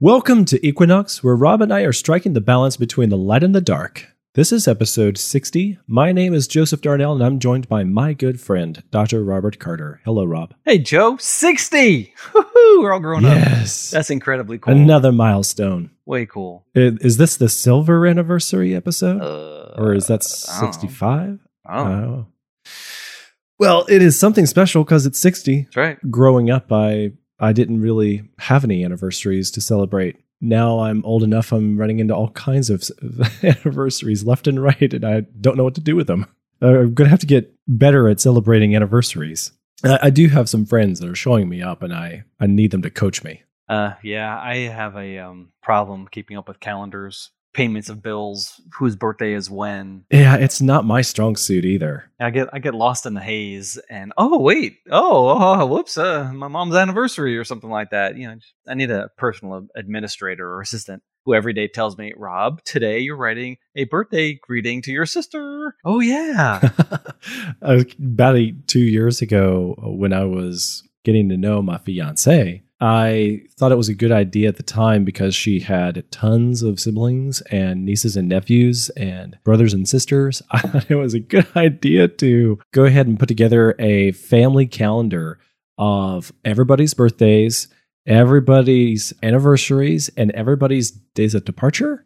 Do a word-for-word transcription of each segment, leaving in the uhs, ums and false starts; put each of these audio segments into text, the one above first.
Welcome to Equinox, where Rob and I are striking the balance between the light and the dark. This is episode sixty. My name is Joseph Darnell, and I'm joined by my good friend, Doctor Robert Carter. Hello, Rob. Hey, Joe. sixty! Woo-hoo! We're all grown yes. up. Yes. That's incredibly cool. Another milestone. Way cool. Is, is this the silver anniversary episode? Uh, or is that sixty-five? I don't know. Well, it is something special because it's sixty. That's right. Growing up, I... I didn't really have any anniversaries to celebrate. Now I'm old enough, I'm running into all kinds of anniversaries left and right, and I don't know what to do with them. I'm going to have to get better at celebrating anniversaries. I, I do have some friends that are showing me up, and I, I need them to coach me. Uh, yeah, I have a um, problem keeping up with calendars, payments of bills, whose birthday is when. Yeah, it's not my strong suit either. I get I get lost in the haze and, oh, wait, oh, oh whoops, uh, my mom's anniversary or something like that. You know, just, I need a personal administrator or assistant who every day tells me, Rob, today you're writing a birthday greeting to your sister. Oh, yeah. About eight, two years ago, when I was getting to know my fiancée, I thought it was a good idea at the time because she had tons of siblings and nieces and nephews and brothers and sisters. I thought it was a good idea to go ahead and put together a family calendar of everybody's birthdays, everybody's anniversaries, and everybody's days of departure.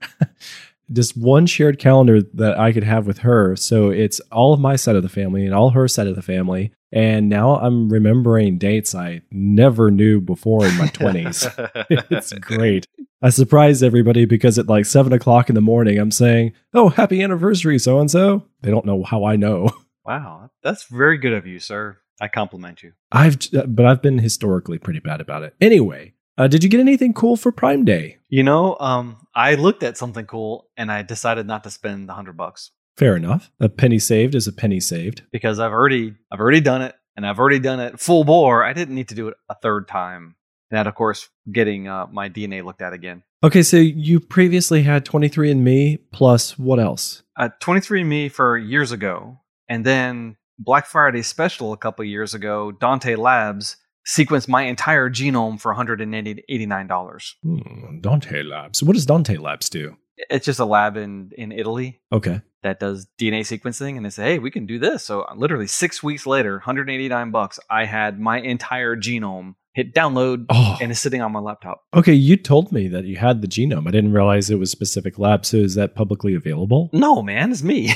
Just one shared calendar that I could have with her. So it's all of my side of the family and all her side of the family. And now I'm remembering dates I never knew before in my twenties. It's great. I surprised everybody because at like seven o'clock in the morning, I'm saying, oh, happy anniversary, so-and-so. They don't know how I know. Wow. That's very good of you, sir. I compliment you. I've, but I've been historically pretty bad about it. Anyway. Uh, did you get anything cool for Prime Day? You know, um, I looked at something cool and I decided not to spend the hundred bucks. Fair enough. A penny saved is a penny saved. Because I've already, I've already done it, and I've already done it full bore. I didn't need to do it a third time. And that, of course, getting uh, my D N A looked at again. Okay, so you previously had twenty-three and me plus what else? Uh, twenty-three and me for years ago, and then Black Friday special a couple years ago. Dante Labs sequenced my entire genome for one hundred eighty-nine dollars. Hmm, Dante Labs. What does Dante Labs do? It's just a lab in, in Italy. Okay. That does D N A sequencing. And they say, hey, we can do this. So literally six weeks later, one hundred eighty-nine bucks, I had my entire genome. Hit download, oh. and it's sitting on my laptop. Okay, you told me that you had the genome. I didn't realize it was specific lab. So is that publicly available? No, man, it's me.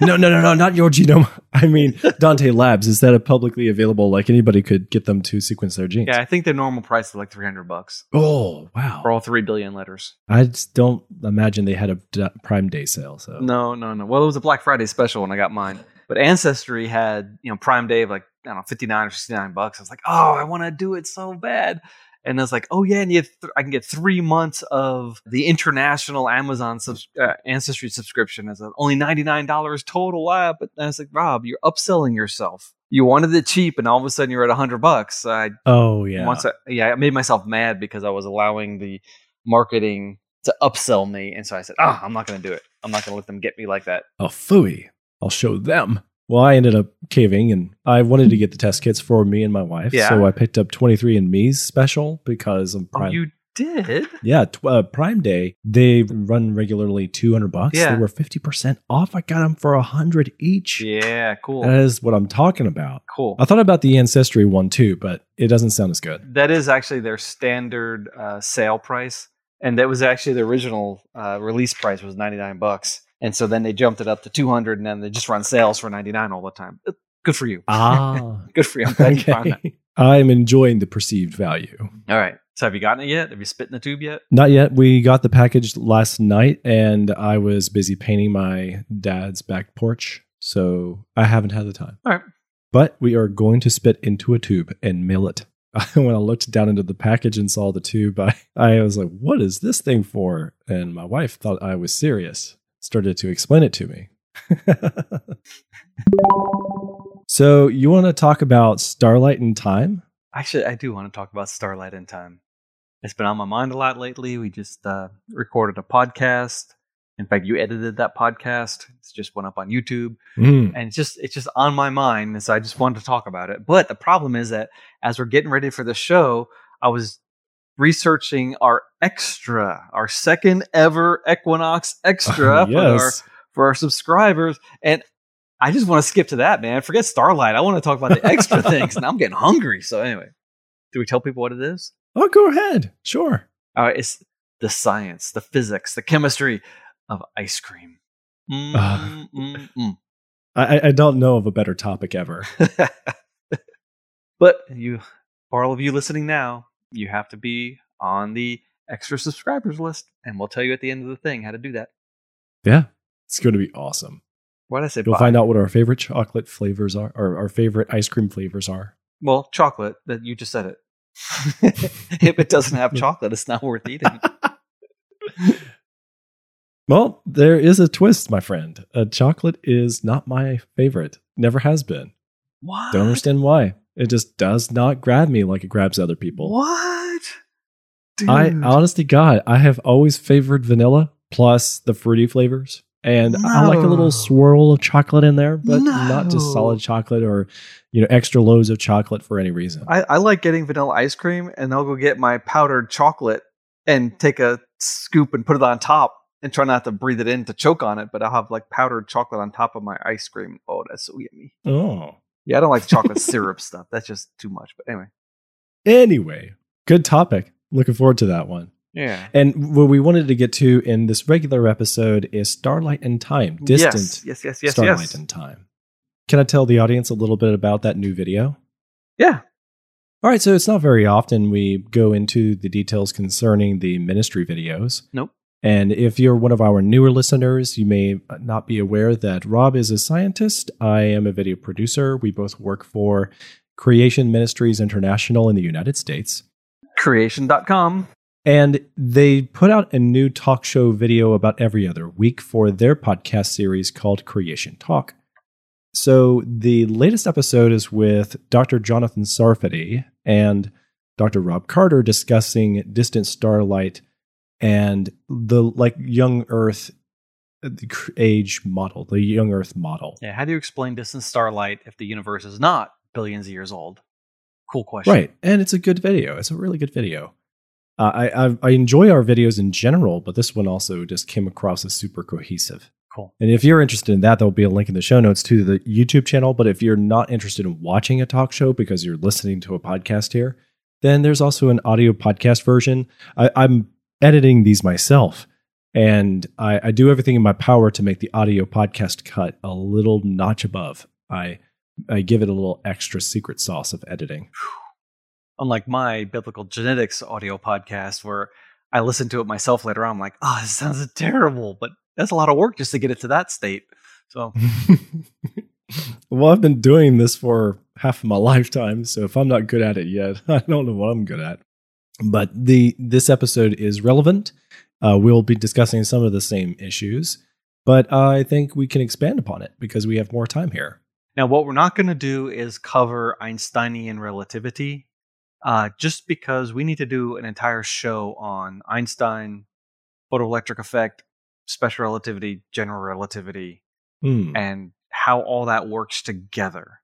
no, no, no, no, not your genome. I mean, Dante Labs. Is that a publicly available? Like anybody could get them to sequence their genes? Yeah, I think the normal price is like three hundred bucks. Oh, wow! For all three billion letters. I just don't imagine they had a d- Prime Day sale. So no, no, no. Well, it was a Black Friday special, and I got mine. But Ancestry had, you know, Prime Day of like, I don't know, fifty-nine or sixty-nine bucks. I was like, oh, I want to do it so bad. And I was like, oh, yeah, and you th- I can get three months of the international Amazon subs- uh, Ancestry subscription as only ninety-nine dollars total. Uh, but I was like, Rob, you're upselling yourself. You wanted it cheap, and all of a sudden you're at one hundred bucks. I, oh, yeah. Once I, yeah, I made myself mad because I was allowing the marketing to upsell me. And so I said, oh, I'm not going to do it. I'm not going to let them get me like that. Oh, phooey. I'll show them. Well, I ended up caving, and I wanted to get the test kits for me and my wife. Yeah. So I picked up twenty-three and me's special because of Prime. Oh, you did? Yeah. Tw- uh, Prime Day, they run regularly two hundred bucks. Yeah. They were fifty percent off. I got them for one hundred each. Yeah, cool. That is what I'm talking about. Cool. I thought about the Ancestry one too, but it doesn't sound as good. That is actually their standard uh, sale price. And that was actually the original uh, release price was ninety-nine bucks. And so then they jumped it up to two hundred, and then they just run sales for ninety-nine all the time. Good for you. Ah. Good for you. I'm glad okay. you found that. I'm enjoying the perceived value. All right. So have you gotten it yet? Have you spit in the tube yet? Not yet. We got the package last night, and I was busy painting my dad's back porch, so I haven't had the time. All right. But we are going to spit into a tube and mail it. When I looked down into the package and saw the tube, I, I was like, what is this thing for? And my wife thought I was serious. Started to explain it to me. So you want to talk about Starlight and Time? Actually, I do want to talk about Starlight and Time. It's been on my mind a lot lately. We just uh, recorded a podcast. In fact, you edited that podcast. It's just went up on YouTube. Mm. And it's just, it's just on my mind. And so I just wanted to talk about it. But the problem is that as we're getting ready for the show, I was researching our extra, our second ever Equinox extra uh, yes. for our, for our subscribers. And I just want to skip to that, man. Forget Starlight. I want to talk about the extra things, and I'm getting hungry. So anyway, do we tell people what it is? Oh, go ahead. Sure. All right. It's the science, the physics, the chemistry of ice cream. Mm, uh, mm, mm. I, I don't know of a better topic ever. But you, for all of you listening now, you have to be on the extra subscribers list, and we'll tell you at the end of the thing how to do that. Yeah. It's going to be awesome. Why did I say You'll buy? find out what our favorite chocolate flavors are, or our favorite ice cream flavors are. Well, chocolate, that you just said it. If it doesn't have chocolate, it's not worth eating. Well, there is a twist, my friend. Uh, chocolate is not my favorite. Never has been. What? Don't understand why. It just does not grab me like it grabs other people. What? Dude. I, honest to God, I have always favored vanilla plus the fruity flavors. And no. I like a little swirl of chocolate in there, but no. not just solid chocolate or, you know, extra loads of chocolate for any reason. I, I like getting vanilla ice cream, and I'll go get my powdered chocolate and take a scoop and put it on top and try not to breathe it in to choke on it. But I'll have like powdered chocolate on top of my ice cream. Oh, that's so yummy. Oh, yeah. I don't like chocolate syrup stuff. That's just too much. But anyway. Anyway, good topic. Looking forward to that one. Yeah. And what we wanted to get to in this regular episode is Starlight and Time. Distant yes, yes, yes, yes, Starlight yes. and Time. Can I tell the audience a little bit about that new video? Yeah. All right. So it's not very often we go into the details concerning the ministry videos. Nope. And if you're one of our newer listeners, you may not be aware that Rob is a scientist. I am a video producer. We both work for Creation Ministries International in the United States. Creation dot com. And they put out a new talk show video about every other week for their podcast series called Creation Talk. So the latest episode is with Doctor Jonathan Sarfati and Doctor Rob Carter discussing distant starlight and the like young Earth age model, the young Earth model. Yeah, how do you explain distant starlight if the universe is not billions of years old? Cool question. Right, and it's a good video. It's a really good video. Uh, I, I I enjoy our videos in general, but this one also just came across as super cohesive. Cool. And if you're interested in that, there'll be a link in the show notes to the YouTube channel. But if you're not interested in watching a talk show because you're listening to a podcast here, then there's also an audio podcast version. I, I'm editing these myself, and I, I do everything in my power to make the audio podcast cut a little notch above. I I give it a little extra secret sauce of editing. Unlike my Biblical Genetics audio podcast, where I listen to it myself later on, I'm like, oh, this sounds terrible, but that's a lot of work just to get it to that state. So, well, I've been doing this for half of my lifetime, so if I'm not good at it yet, I don't know what I'm good at. But the this episode is relevant. Uh, we'll be discussing some of the same issues, but I think we can expand upon it because we have more time here. Now, what we're not going to do is cover Einsteinian relativity. Uh, just because we need to do an entire show on Einstein, photoelectric effect, special relativity, general relativity, mm. and how all that works together.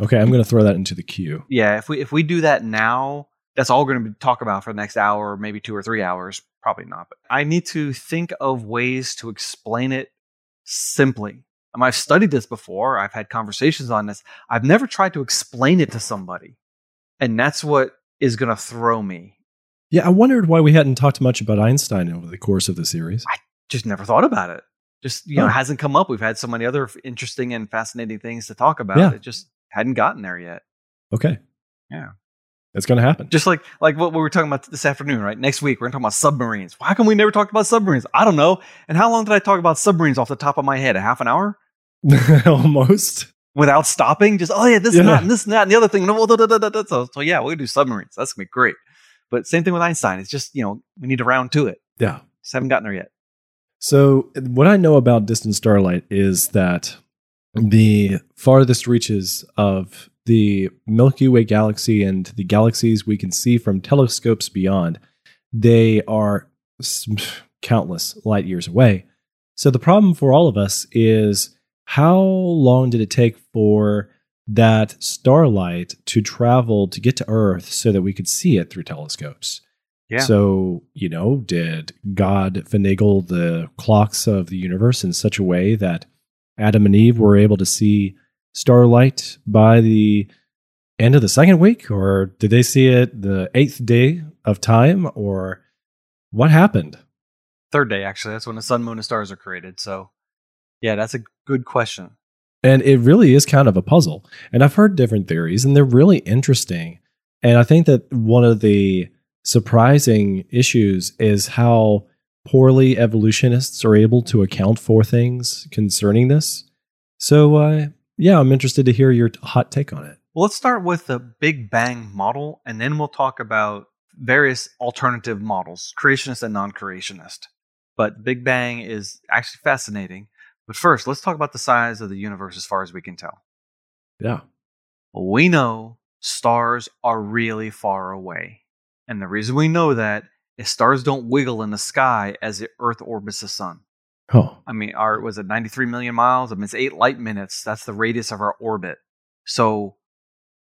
Okay, I'm going to throw that into the queue. Yeah, if we if we do that now, that's all we're going to talk about for the next hour, maybe two or three hours. Probably not. But I need to think of ways to explain it simply. Um, I've studied this before. I've had conversations on this. I've never tried to explain it to somebody. And that's what is going to throw me. Yeah, I wondered why we hadn't talked much about Einstein over the course of the series. I just never thought about it. Just, you oh. know, it hasn't come up. We've had so many other interesting and fascinating things to talk about. Yeah. It just hadn't gotten there yet. Okay. Yeah. It's going to happen. Just like like what we were talking about this afternoon, right? Next week, we're going to talk about submarines. Why come we never talked about submarines? I don't know. And how long did I talk about submarines off the top of my head? A half an hour? Almost. Without stopping, just, oh, yeah, this yeah. and that, and this and that, and the other thing. So, so yeah, we're going to do submarines. That's going to be great. But same thing with Einstein. It's just, you know, we need a round to it. Yeah. Just haven't gotten there yet. So what I know about distant starlight is that the farthest reaches of the Milky Way galaxy and the galaxies we can see from telescopes beyond, they are countless light years away. So the problem for all of us is, how long did it take for that starlight to travel to get to Earth so that we could see it through telescopes? Yeah. So, you know, did God finagle the clocks of the universe in such a way that Adam and Eve were able to see starlight by the end of the second week? Or did they see it the eighth day of time? Or what happened? Third day, actually. That's when the sun, moon, and stars are created. So, yeah, that's a good question. And it really is kind of a puzzle. And I've heard different theories, and they're really interesting. And I think that one of the surprising issues is how poorly evolutionists are able to account for things concerning this. So, uh, yeah, I'm interested to hear your hot take on it. Well, let's start with the Big Bang model, and then we'll talk about various alternative models, creationist and non-creationist. But Big Bang is actually fascinating. But first, let's talk about the size of the universe as far as we can tell. Yeah. We know stars are really far away. And the reason we know that is stars don't wiggle in the sky as the Earth orbits the sun. Oh. I mean, our was it ninety-three million miles? I mean, it's eight light minutes. That's the radius of our orbit. So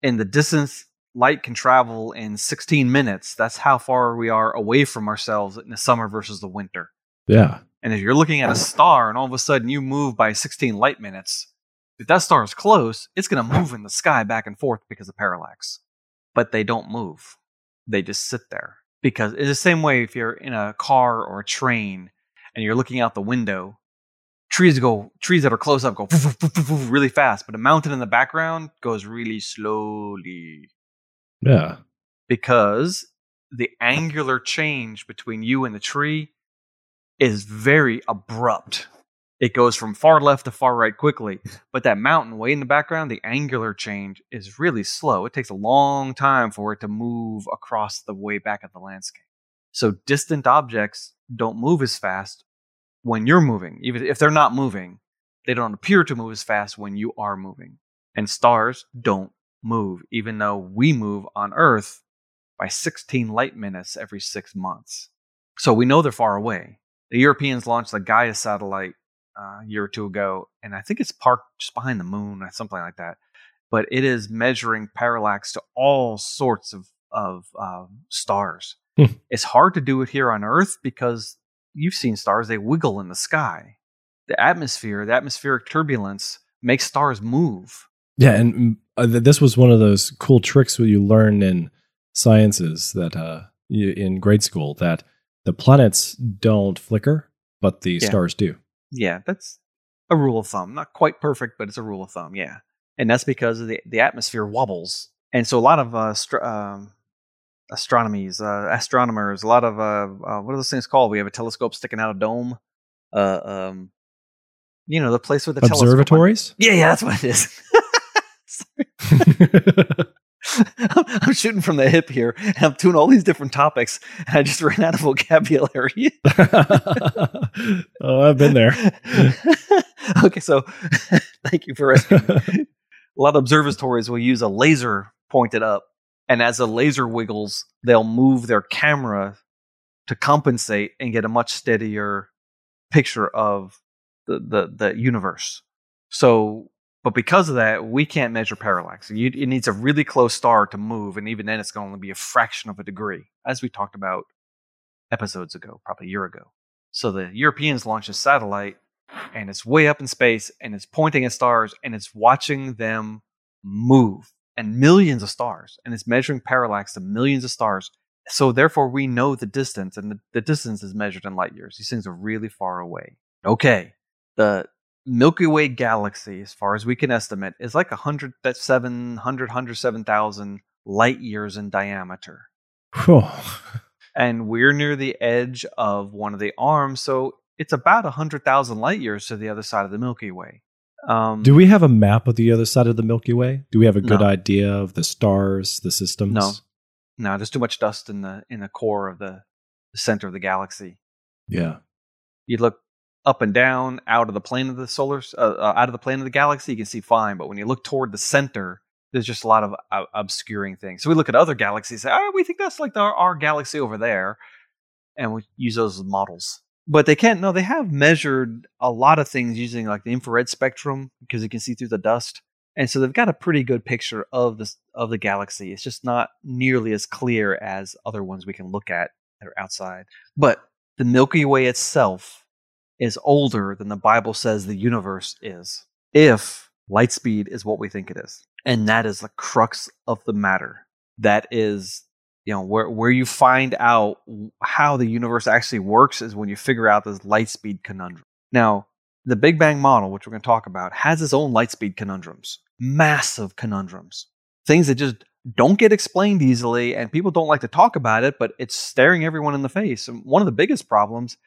in the distance light can travel in sixteen minutes, that's how far we are away from ourselves in the summer versus the winter. Yeah. And if you're looking at a star and all of a sudden you move by sixteen light minutes, if that star is close, it's going to move in the sky back and forth because of parallax. But they don't move. They just sit there. Because it's the same way if you're in a car or a train and you're looking out the window, trees go trees that are close up go really fast, but a mountain in the background goes really slowly. Yeah. Because the angular change between you and the tree is very abrupt. It goes from far left to far right quickly. But that mountain way in the background, the angular change is really slow. It takes a long time for it to move across the way back of the landscape. So distant objects don't move as fast when you're moving. Even if they're not moving, they don't appear to move as fast when you are moving. And stars don't move, even though we move on Earth by sixteen light minutes every six months. So we know they're far away. The Europeans launched the Gaia satellite Uh, a year or two ago, and I think it's parked just behind the moon or something like that. But it is measuring parallax to all sorts of, of um, stars. Mm. It's hard to do it here on Earth because you've seen stars, they wiggle in the sky. The atmosphere, the atmospheric turbulence makes stars move. Yeah, and uh, this was one of those cool tricks where you learn in sciences that uh, you, in grade school that the planets don't flicker, but the yeah. stars do. Yeah, that's a rule of thumb. Not quite perfect, but it's a rule of thumb, yeah. And that's because the, the atmosphere wobbles. And so a lot of uh, astro- um, astronomies, uh, astronomers, a lot of, uh, uh, what are those things called? We have a telescope sticking out a dome. Uh, um, you know, the place with the telescope. Observatories? Yeah, yeah, that's what it is. I'm, I'm shooting from the hip here, and I'm doing all these different topics, and I just ran out of vocabulary. Oh, I've been there. Okay, so thank you for rescuing me. A lot of observatories will use a laser pointed up, and as the laser wiggles, they'll move their camera to compensate and get a much steadier picture of the the, the universe. So. But because of that, we can't measure parallax. You, it needs a really close star to move, and even then it's going to only be a fraction of a degree, as we talked about episodes ago, probably a year ago. So the Europeans launched a satellite, and it's way up in space, and it's pointing at stars, and it's watching them move, and millions of stars, and it's measuring parallax to millions of stars. So therefore, we know the distance, and the, the distance is measured in light years. These things are really far away. Okay, the Milky Way galaxy, as far as we can estimate, is like one hundred seven thousand light years in diameter. Oh. And we're near the edge of one of the arms, so it's about one hundred thousand light years to the other side of the Milky Way. Um, Do we have a map of the other side of the Milky Way? Do we have a good no. idea of the stars, the systems? No, no, there's too much dust in the in the core of the, the center of the galaxy. Yeah. You look up and down, out of the plane of the solar, uh, uh, out of the plane of the galaxy, you can see fine. But when you look toward the center, there's just a lot of uh, obscuring things. So we look at other galaxies, and say, "Oh, we think that's like the, our galaxy over there," and we use those as models. But they can't. No, they have measured a lot of things using like the infrared spectrum because you can see through the dust, and so they've got a pretty good picture of the of the galaxy. It's just not nearly as clear as other ones we can look at that are outside. But the Milky Way itself is older than the Bible says the universe is, if light speed is what we think it is. And that is the crux of the matter. That is, you know, where, where you find out how the universe actually works is when you figure out this light speed conundrum. Now, the Big Bang model, which we're going to talk about, has its own light speed conundrums, massive conundrums, things that just don't get explained easily, and people don't like to talk about it, but it's staring everyone in the face. And one of the biggest problems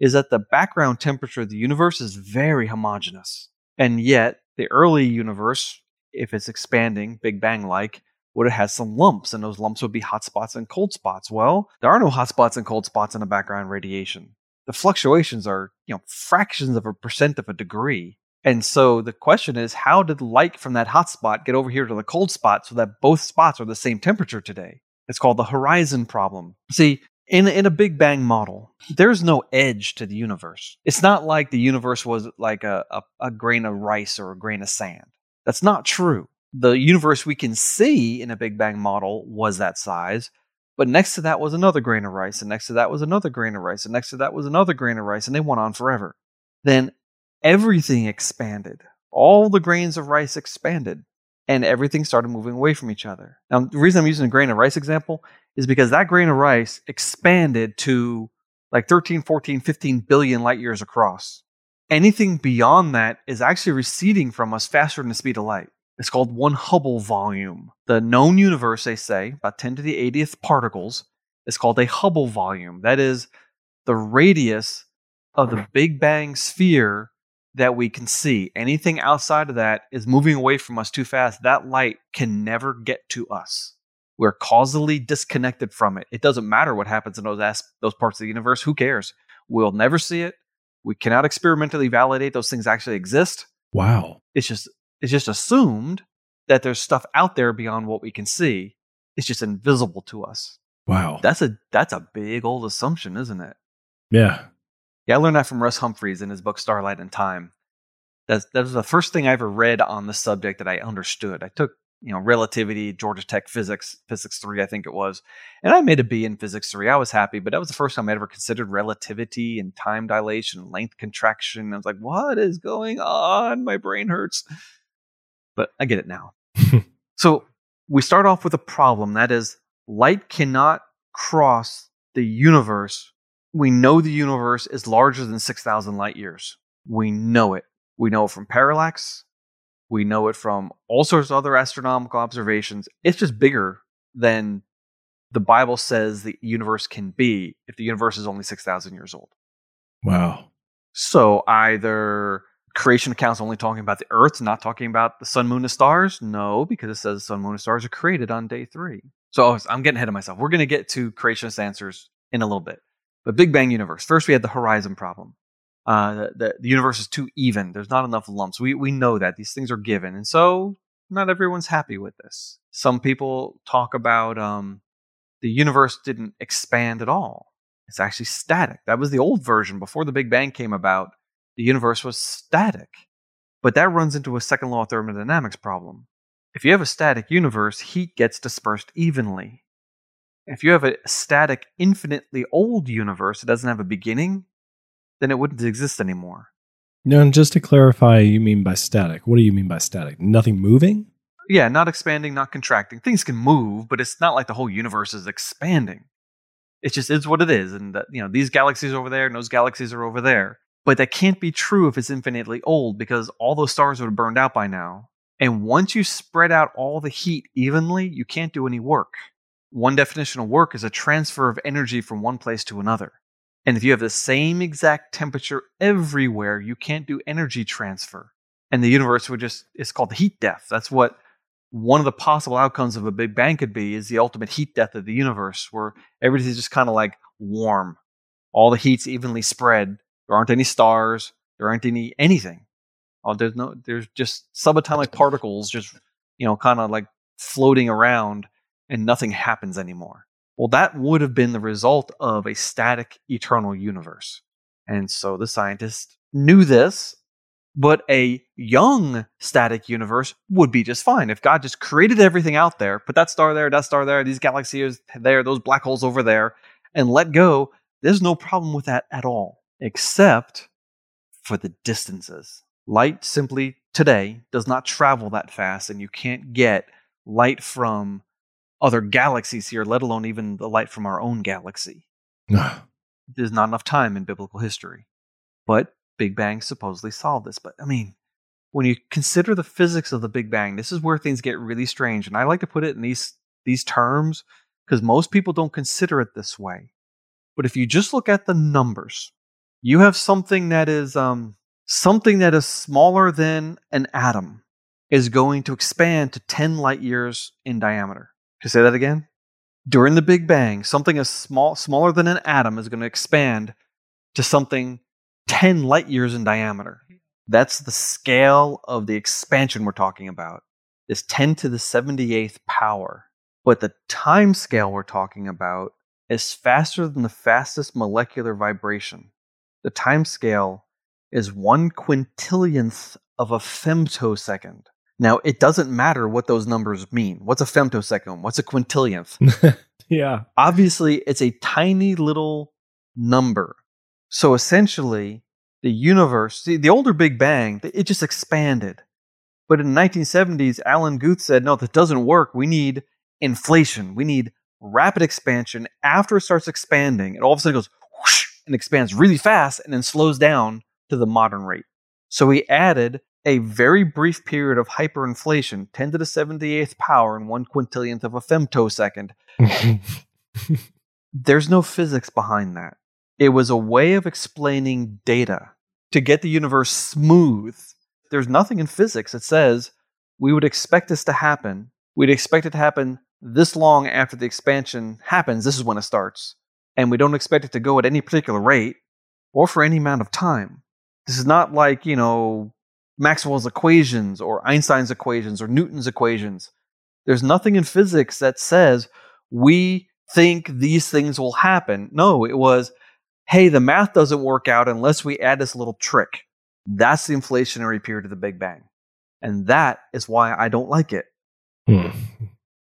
is that the background temperature of the universe is very homogeneous. And yet, the early universe, if it's expanding, Big Bang-like, would have had some lumps, and those lumps would be hot spots and cold spots. Well, there are no hot spots and cold spots in the background radiation. The fluctuations are, you know, fractions of a percent of a degree. And so the question is, how did light from that hot spot get over here to the cold spot so that both spots are the same temperature today? It's called the horizon problem. See, In, in a Big Bang model, there's no edge to the universe. It's not like the universe was like a, a, a grain of rice or a grain of sand. That's not true. The universe we can see in a Big Bang model was that size, but next to that was another grain of rice, and next to that was another grain of rice, and next to that was another grain of rice, and they went on forever. Then everything expanded. All the grains of rice expanded, and everything started moving away from each other. Now, the reason I'm using a grain of rice example is because that grain of rice expanded to like thirteen, fourteen, fifteen billion light years across. Anything beyond that is actually receding from us faster than the speed of light. It's called one Hubble volume. The known universe, they say, about ten to the eightieth particles, is called a Hubble volume. That is the radius of the Big Bang sphere that we can see. Anything outside of that is moving away from us too fast. That light can never get to us. We're causally disconnected from it. It doesn't matter what happens in those as- those parts of the universe. Who cares? We'll never see it. We cannot experimentally validate those things actually exist. Wow. It's just it's just assumed that there's stuff out there beyond what we can see. It's just invisible to us. Wow. That's a that's a big old assumption, isn't it? Yeah. Yeah, I learned that from Russ Humphreys in his book Starlight and Time. That's, that was the first thing I ever read on the subject that I understood. I took you know, relativity, Georgia Tech physics, physics three, I think it was. And I made a B in physics three. I was happy, but that was the first time I ever considered relativity and time dilation and length contraction. I was like, what is going on? My brain hurts. But I get it now. So we start off with a problem. That is, light cannot cross the universe. We know the universe is larger than six thousand light years. We know it. We know it from parallax. We know it from all sorts of other astronomical observations. It's just bigger than the Bible says the universe can be if the universe is only six thousand years old. Wow. So either creation accounts only talking about the earth, not talking about the sun, moon, and stars? No, because it says the sun, moon, and stars are created on day three. So I'm getting ahead of myself. We're going to get to creationist answers in a little bit. But Big Bang universe. First, we had the horizon problem. Uh, the, the universe is too even. There's not enough lumps. We we know that. These things are given. And so not everyone's happy with this. Some people talk about um, the universe didn't expand at all. It's actually static. That was the old version. Before the Big Bang came about, the universe was static. But that runs into a second law of thermodynamics problem. If you have a static universe, heat gets dispersed evenly. If you have a static, infinitely old universe, it doesn't have a beginning, then it wouldn't exist anymore. No, and just to clarify, you mean by static. What do you mean by static? Nothing moving? Yeah, not expanding, not contracting. Things can move, but it's not like the whole universe is expanding. It just is what it is. And the, you know, these galaxies are over there and those galaxies are over there. But that can't be true if it's infinitely old, because all those stars would have burned out by now. And once you spread out all the heat evenly, you can't do any work. One definition of work is a transfer of energy from one place to another. And if you have the same exact temperature everywhere, you can't do energy transfer. And the universe would just, it's called the heat death. That's what one of the possible outcomes of a Big Bang could be, is the ultimate heat death of the universe, where everything's just kind of like warm. All the heat's evenly spread. There aren't any stars. There aren't any anything. Oh, there's no, there's just subatomic particles just, you know, kind of like floating around, and nothing happens anymore. Well, that would have been the result of a static, eternal universe. And so the scientists knew this, but a young static universe would be just fine. If God just created everything out there, put that star there, that star there, these galaxies there, those black holes over there, and let go, there's no problem with that at all, except for the distances. Light simply today does not travel that fast, and you can't get light from other galaxies here, let alone even the light from our own galaxy. There's not enough time in biblical history. But Big Bang supposedly solved this. But I mean, when you consider the physics of the Big Bang, this is where things get really strange. And I like to put it in these, these terms because most people don't consider it this way. But if you just look at the numbers, you have something that is um, something that is smaller than an atom is going to expand to ten light years in diameter. To say that again, during the Big Bang, something as small smaller than an atom is going to expand to something ten light years in diameter. That's the scale of the expansion we're talking about. It's ten to the seventy-eighth power. But the time scale we're talking about is faster than the fastest molecular vibration. The time scale is one quintillionth of a femtosecond. Now, it doesn't matter what those numbers mean. What's a femtosecond? What's a quintillionth? Yeah. Obviously, it's a tiny little number. So essentially, the universe, see, the older Big Bang, it just expanded. But in the nineteen seventies, Alan Guth said, no, that doesn't work. We need inflation. We need rapid expansion. After it starts expanding, it all of a sudden goes whoosh, and expands really fast and then slows down to the modern rate. So he added a very brief period of hyperinflation, ten to the seventy-eighth power and one quintillionth of a femtosecond. There's no physics behind that. It was a way of explaining data to get the universe smooth. There's nothing in physics that says we would expect this to happen. We'd expect it to happen this long after the expansion happens. This is when it starts. And we don't expect it to go at any particular rate or for any amount of time. This is not like, you know, Maxwell's equations or Einstein's equations or Newton's equations. There's nothing in physics that says we think these things will happen. No, it was, hey, the math doesn't work out unless we add this little trick. That's the inflationary period of the Big Bang. And that is why I don't like it. Hmm.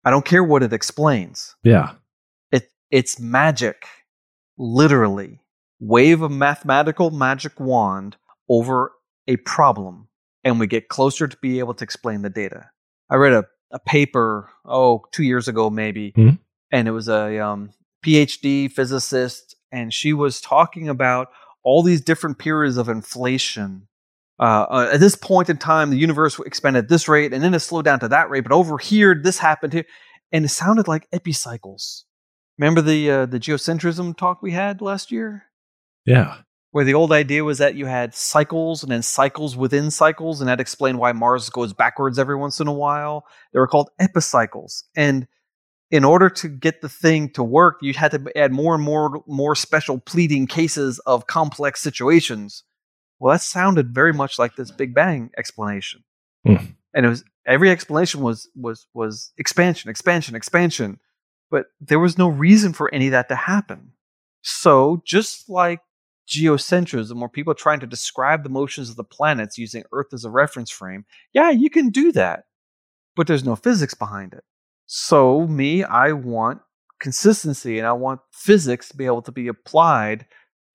I don't care what it explains. Yeah. It, it's magic, literally. Wave a mathematical magic wand over a problem, and we get closer to be able to explain the data. I read a, a paper, oh, two years ago maybe, mm-hmm. and it was a um, PhD physicist, and she was talking about all these different periods of inflation. Uh, uh, at this point in time, the universe expanded at this rate, and then it slowed down to that rate, but over here, this happened here, and it sounded like epicycles. Remember the uh, the geocentrism talk we had last year? Yeah. Where the old idea was that you had cycles and then cycles within cycles, and that explained why Mars goes backwards every once in a while. They were called epicycles. And in order to get the thing to work, you had to add more and more more special pleading cases of complex situations. Well, that sounded very much like this Big Bang explanation. Mm. And it was every explanation was was was expansion, expansion, expansion. But there was no reason for any of that to happen. So just like geocentrism, where people are trying to describe the motions of the planets using Earth as a reference frame, yeah, you can do that, but there's no physics behind it. So me, I want consistency, and I want physics to be able to be applied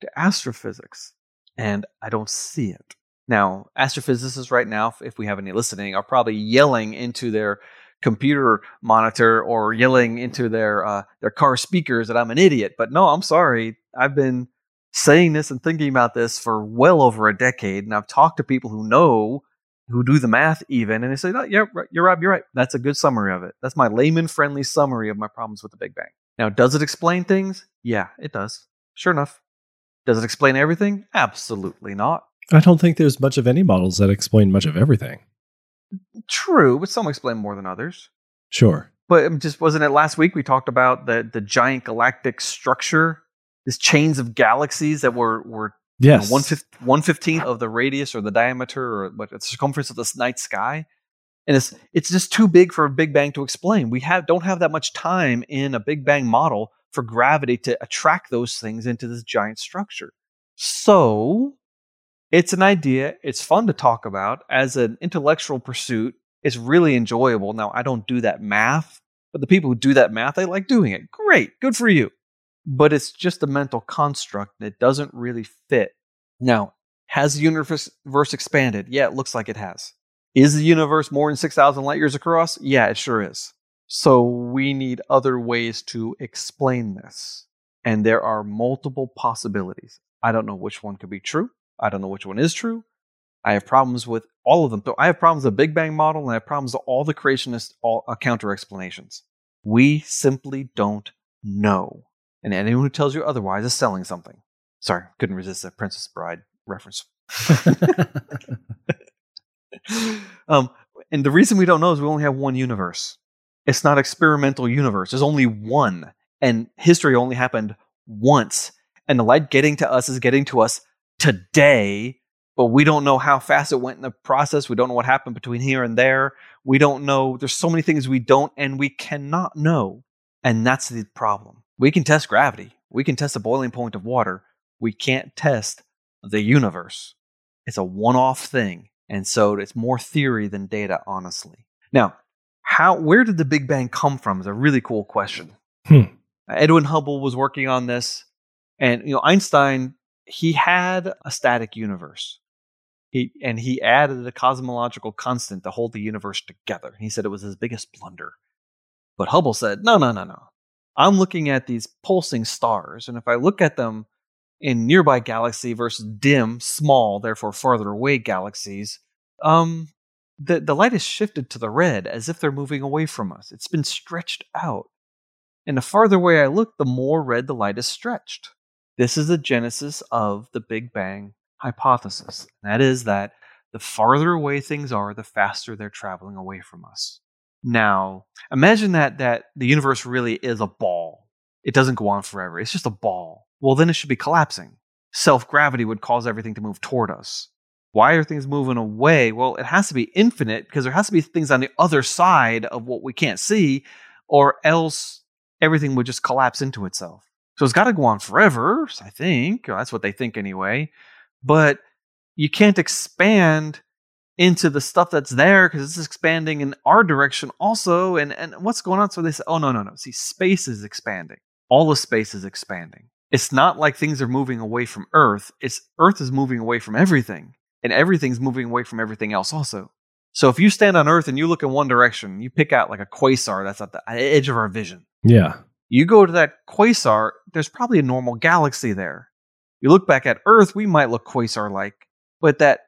to astrophysics, and I don't see it. Now, astrophysicists right now, if we have any listening, are probably yelling into their computer monitor or yelling into their uh, their car speakers that I'm an idiot. But no, I'm sorry. I've been saying this and thinking about this for well over a decade, and I've talked to people who know, who do the math even, and they say, oh, yeah, you're right, you're right. That's a good summary of it. That's my layman-friendly summary of my problems with the Big Bang. Now, does it explain things? Yeah, it does. Sure enough. Does it explain everything? Absolutely not. I don't think there's much of any models that explain much of everything. True, but some explain more than others. Sure. But just wasn't it last week we talked about the, the giant galactic structure? These chains of galaxies that were, were yes. you know, one fifteenth of the radius or the diameter or what, the circumference of the night sky. And it's it's just too big for a Big Bang to explain. We have don't have that much time in a Big Bang model for gravity to attract those things into this giant structure. So it's an idea. It's fun to talk about. As an intellectual pursuit, it's really enjoyable. Now, I don't do that math, but the people who do that math, they like doing it. Great. Good for you. but it's just a mental construct that doesn't really fit. Now, has the universe expanded? Yeah, it looks like it has. Is the universe more than six thousand light years across? Yeah, it sure is. So we need other ways to explain this. And there are multiple possibilities. I don't know which one could be true. I don't know which one is true. I have problems with all of them. So I have problems with the Big Bang model, and I have problems with all the creationist all, uh, counter-explanations. We simply don't know. And anyone who tells you otherwise is selling something. Sorry, couldn't resist that Princess Bride reference. um, and the reason we don't know is we only have one universe. It's not experimental universe. There's only one. And history only happened once. And the light getting to us is getting to us today. But we don't know how fast it went in the process. We don't know what happened between here and there. We don't know. There's so many things we don't and we cannot know. And that's the problem. We can test gravity. We can test the boiling point of water. We can't test the universe. It's a one-off thing. And so it's more theory than data, honestly. Now, how? Where did the Big Bang come from is a really cool question. Hmm. Edwin Hubble was working on this. And, you know, Einstein, he had a static universe. He, and he added a cosmological constant to hold the universe together. He said it was his biggest blunder. But Hubble said, no, no, no, no. I'm looking at these pulsing stars. And if I look at them in nearby galaxy versus dim, small, therefore farther away galaxies, um, the, the light is shifted to the red as if they're moving away from us. It's been stretched out. And the farther away I look, the more red the light is stretched. This is the genesis of the Big Bang hypothesis. And that is that the farther away things are, the faster they're traveling away from us. Now, imagine that that the universe really is a ball. It doesn't go on forever. It's just a ball. Well, then it should be collapsing. Self-gravity would cause everything to move toward us. Why are things moving away? Well, it has to be infinite because there has to be things on the other side of what we can't see, or else everything would just collapse into itself. So it's got to go on forever, I think. Or that's what they think anyway. But you can't expand into the stuff that's there because it's expanding in our direction also. And, and what's going on? So they say, oh, no, no, no. See, space is expanding. All of space is expanding. It's not like things are moving away from Earth. It's Earth is moving away from everything. And everything's moving away from everything else also. So if you stand on Earth and you look in one direction, you pick out like a quasar that's at the edge of our vision. Yeah. You go to that quasar, there's probably a normal galaxy there. You look back at Earth, we might look quasar-like, but that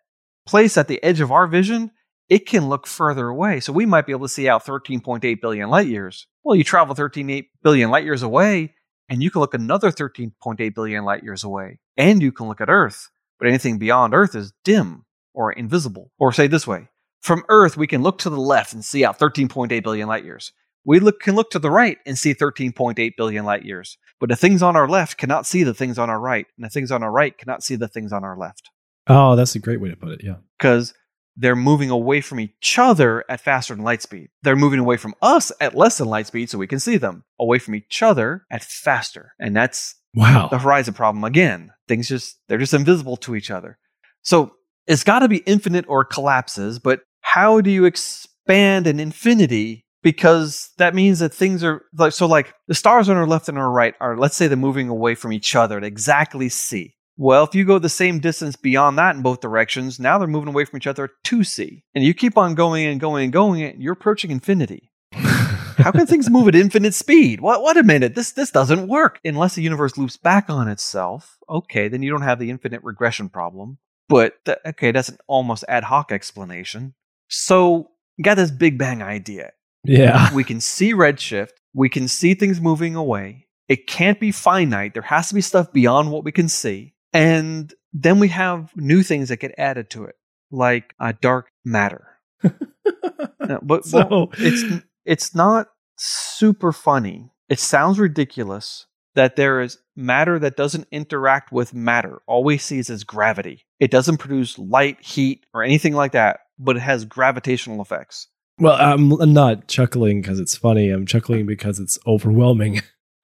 place at the edge of our vision, it can look further away. So we might be able to see out thirteen point eight billion light years. Well, you travel thirteen point eight billion light years away, and you can look another thirteen point eight billion light years away, and you can look at Earth, but anything beyond Earth is dim or invisible. Or say this way, from Earth, we can look to the left and see out thirteen point eight billion light years. We look, can look to the right and see thirteen point eight billion light years. But the things on our left cannot see the things on our right. And the things on our right cannot see the things on our left. Oh, that's a great way to put it, yeah. Because they're moving away from each other at faster than light speed. They're moving away from us at less than light speed so we can see them. Away from each other at faster. And that's wow. The horizon problem again. Things just, they're just invisible to each other. So it's got to be infinite or collapses. But how do you expand an infinity? Because that means that things are, like, so like the stars on our left and our right are, let's say they're moving away from each other at exactly C. Well, if you go the same distance beyond that in both directions, now they're moving away from each other at two C. And you keep on going and going and going, and you're approaching infinity. How can things move at infinite speed? What? What a minute, this, this doesn't work. Unless the universe loops back on itself, okay, then you don't have the infinite regression problem. But, th- okay, that's an almost ad hoc explanation. So you got this Big Bang idea. Yeah. We can see redshift. We can see things moving away. It can't be finite. There has to be stuff beyond what we can see. And then we have new things that get added to it, like uh, dark matter. no, but so. well, it's it's not super funny. It sounds ridiculous that there is matter that doesn't interact with matter. All we see is gravity. It doesn't produce light, heat, or anything like that, but it has gravitational effects. Well, I'm not chuckling because it's funny. I'm chuckling because it's overwhelming.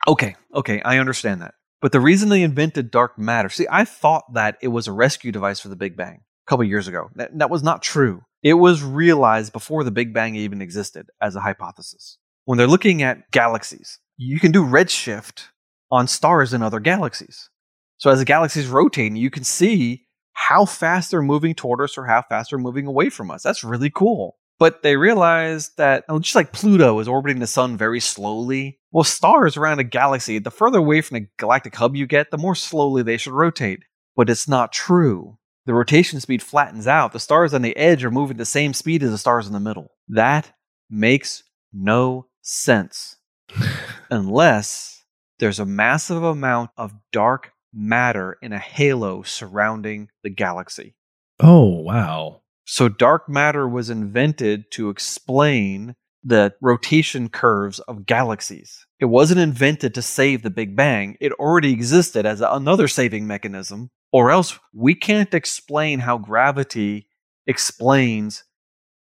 Okay, okay, I understand that. But the reason they invented dark matter, see, I thought that it was a rescue device for the Big Bang a couple years ago. That, that was not true. It was realized before the Big Bang even existed as a hypothesis. When they're looking at galaxies, you can do redshift on stars in other galaxies. So as the galaxies rotate, you can see how fast they're moving toward us or how fast they're moving away from us. That's really cool. But they realized that, oh, just like Pluto is orbiting the sun very slowly, well, stars around a galaxy, the further away from the galactic hub you get, the more slowly they should rotate. But it's not true. The rotation speed flattens out. The stars on the edge are moving the same speed as the stars in the middle. That makes no sense. Unless there's a massive amount of dark matter in a halo surrounding the galaxy. Oh, wow. So dark matter was invented to explain the rotation curves of galaxies. It wasn't invented to save the Big Bang. It already existed as another saving mechanism, or else we can't explain how gravity explains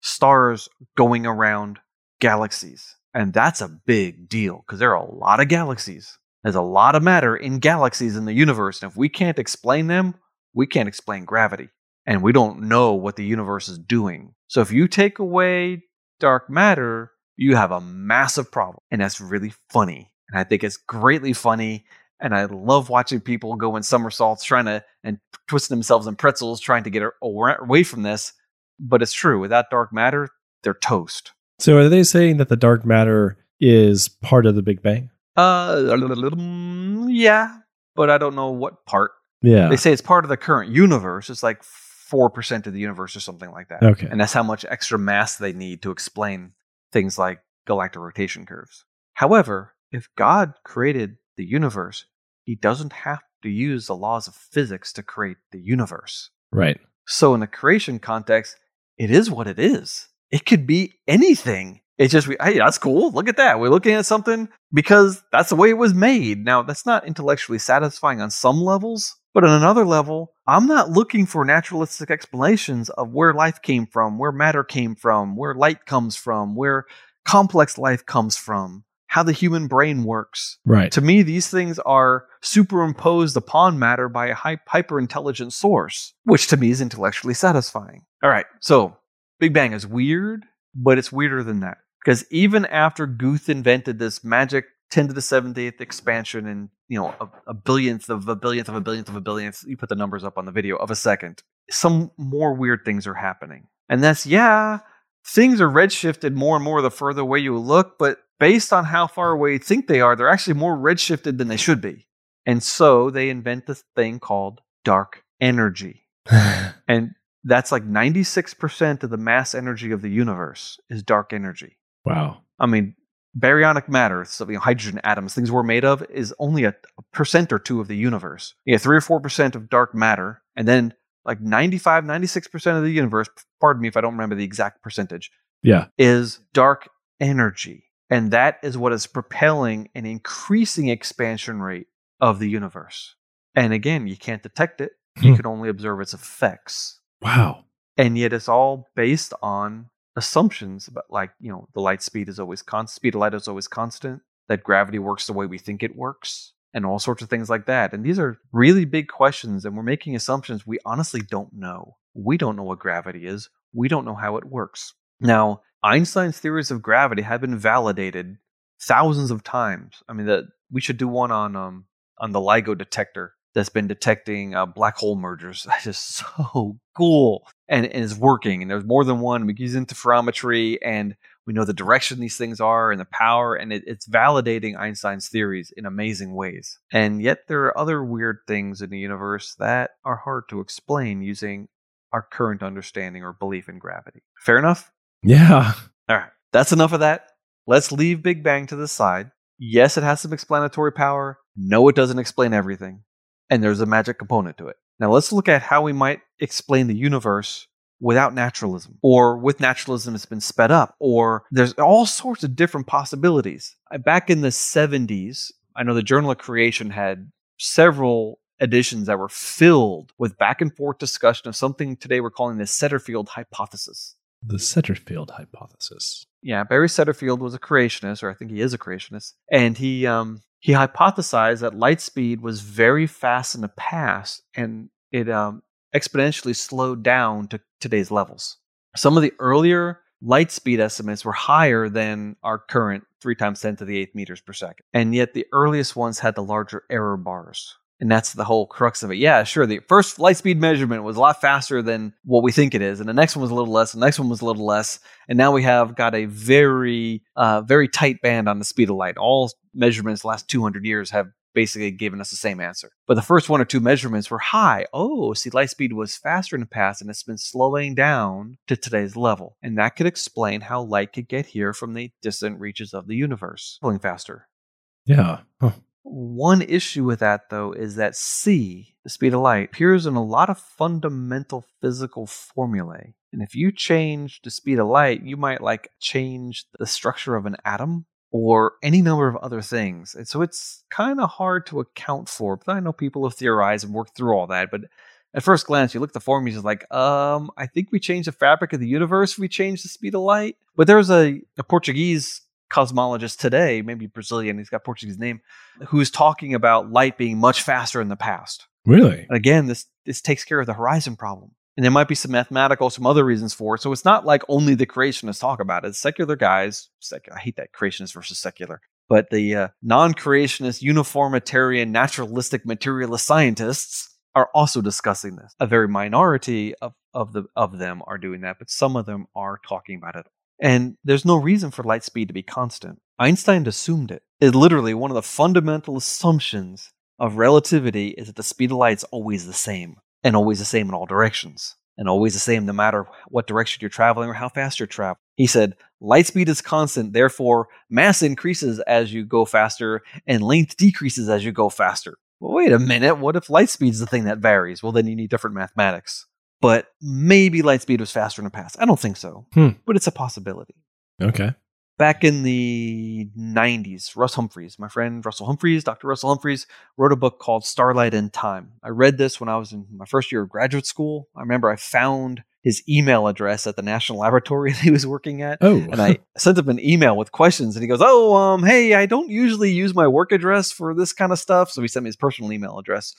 stars going around galaxies. And that's a big deal, because there are a lot of galaxies. There's a lot of matter in galaxies in the universe, and if we can't explain them, we can't explain gravity. And we don't know what the universe is doing. So if you take away dark matter, you have a massive problem. And that's really funny. And I think it's greatly funny. And I love watching people go in somersaults trying to, and twist themselves in pretzels trying to get away from this. But it's true. Without dark matter, they're toast. So are they saying that the dark matter is part of the Big Bang? Uh, yeah. But I don't know what part. Yeah. They say it's part of the current universe. It's like four percent of the universe or something like that. Okay. And that's how much extra mass they need to explain things like galactic rotation curves. However, if God created the universe, he doesn't have to use the laws of physics to create the universe. Right. So in the creation context, it is what it is. It could be anything. It's just, we, hey, that's cool. Look at that. We're looking at something because that's the way it was made. Now, that's not intellectually satisfying on some levels. But on another level, I'm not looking for naturalistic explanations of where life came from, where matter came from, where light comes from, where complex life comes from, how the human brain works. Right. To me, these things are superimposed upon matter by a hyper-intelligent source, which to me is intellectually satisfying. All right, so Big Bang is weird, but it's weirder than that. Because even after Guth invented this magic ten to the seventieth expansion and, you know, a, a billionth of a billionth of a billionth of a billionth, you put the numbers up on the video, of a second, some more weird things are happening. And that's, yeah, things are redshifted more and more the further away you look, but based on how far away you think they are, they're actually more redshifted than they should be. And so they invent this thing called dark energy. And that's like ninety-six percent of the mass energy of the universe is dark energy. Wow. I mean, baryonic matter, so, you know, hydrogen atoms, things we're made of, is only a, a percent or two of the universe. Yeah, three or four percent of dark matter, and then like ninety-five, ninety-six percent of the universe, pardon me if I don't remember the exact percentage, yeah, is dark energy. And that is what is propelling an increasing expansion rate of the universe. And again, you can't detect it. Hmm. You can only observe its effects. Wow. And yet it's all based on assumptions about, like, you know, the light speed is always constant, speed of light is always constant, that gravity works the way we think it works, and all sorts of things like that. And these are really big questions, and we're making assumptions we honestly don't know. We don't know what gravity is. We don't know how it works. Now, Einstein's theories of gravity have been validated thousands of times. I mean, that we should do one on um on the LIGO detector that's been detecting uh, black hole mergers. That is so cool. And, and it's working. And there's more than one. We use interferometry, and we know the direction these things are and the power. And it, it's validating Einstein's theories in amazing ways. And yet there are other weird things in the universe that are hard to explain using our current understanding or belief in gravity. Fair enough? Yeah. All right. That's enough of that. Let's leave Big Bang to the side. Yes, it has some explanatory power. No, it doesn't explain everything. And there's a magic component to it. Now let's look at how we might explain the universe without naturalism, or with naturalism it's been sped up, or there's all sorts of different possibilities. Back in the seventies, I know the Journal of Creation had several editions that were filled with back and forth discussion of something today we're calling the Setterfield Hypothesis. The Setterfield Hypothesis. Yeah, Barry Setterfield was a creationist, or I think he is a creationist, and he... um. He hypothesized that light speed was very fast in the past, and it um, exponentially slowed down to today's levels. Some of the earlier light speed estimates were higher than our current three times ten to the eighth meters per second. And yet the earliest ones had the larger error bars. And that's the whole crux of it. Yeah, sure. The first light speed measurement was a lot faster than what we think it is. And the next one was a little less. And the next one was a little less. And now we have got a very, uh, very tight band on the speed of light. All measurements the last two hundred years have basically given us the same answer. But the first one or two measurements were high. Oh, see, light speed was faster in the past, and it's been slowing down to today's level. And that could explain how light could get here from the distant reaches of the universe, going faster. Yeah. Huh. One issue with that, though, is that C, the speed of light, appears in a lot of fundamental physical formulae. And if you change the speed of light, you might like change the structure of an atom or any number of other things. And so it's kind of hard to account for. But I know people have theorized and worked through all that. But at first glance, you look at the formulas, it's like, um, I think we changed the fabric of the universe. We changed the speed of light. But there's a, a Portuguese cosmologist today, maybe Brazilian, he's got Portuguese name, who's talking about light being much faster in the past. Really? And again, this this takes care of the horizon problem. And there might be some mathematical, some other reasons for it. So it's not like only the creationists talk about it. Secular guys, sec- I hate that creationist versus secular, but the uh, non-creationist, uniformitarian, naturalistic, materialist scientists are also discussing this. A very minority of, of, the, of them are doing that, but some of them are talking about it. And there's no reason for light speed to be constant. Einstein assumed it. It's literally one of the fundamental assumptions of relativity is that the speed of light is always the same, and always the same in all directions, and always the same no matter what direction you're traveling or how fast you're traveling. He said, light speed is constant, therefore mass increases as you go faster, and length decreases as you go faster. Well, wait a minute, what if light speed is the thing that varies? Well, then you need different mathematics. But maybe light speed was faster in the past. I don't think so, hmm. but it's a possibility. Okay. Back in the nineties, Russ Humphreys, my friend Russell Humphreys, Doctor Russell Humphreys, wrote a book called Starlight and Time. I read this when I was in my first year of graduate school. I remember I found his email address at the National Laboratory that he was working at. Oh. And I sent him an email with questions, and he goes, oh, um, hey, I don't usually use my work address for this kind of stuff. So he sent me his personal email address.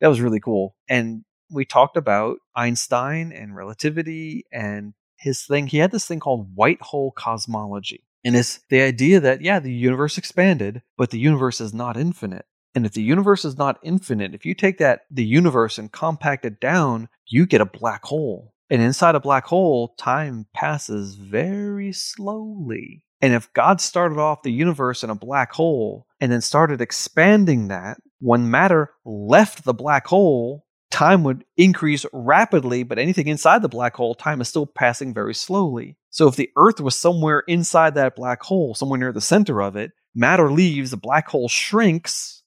That was really cool. And we talked about Einstein and relativity and his thing. He had this thing called white hole cosmology. And it's the idea that, yeah, the universe expanded, but the universe is not infinite. And if the universe is not infinite, if you take that, the universe, and compact it down, you get a black hole. And inside a black hole, time passes very slowly. And if God started off the universe in a black hole and then started expanding that, when matter left the black hole, time would increase rapidly, but anything inside the black hole, time is still passing very slowly. So if the Earth was somewhere inside that black hole, somewhere near the center of it, matter leaves, the black hole shrinks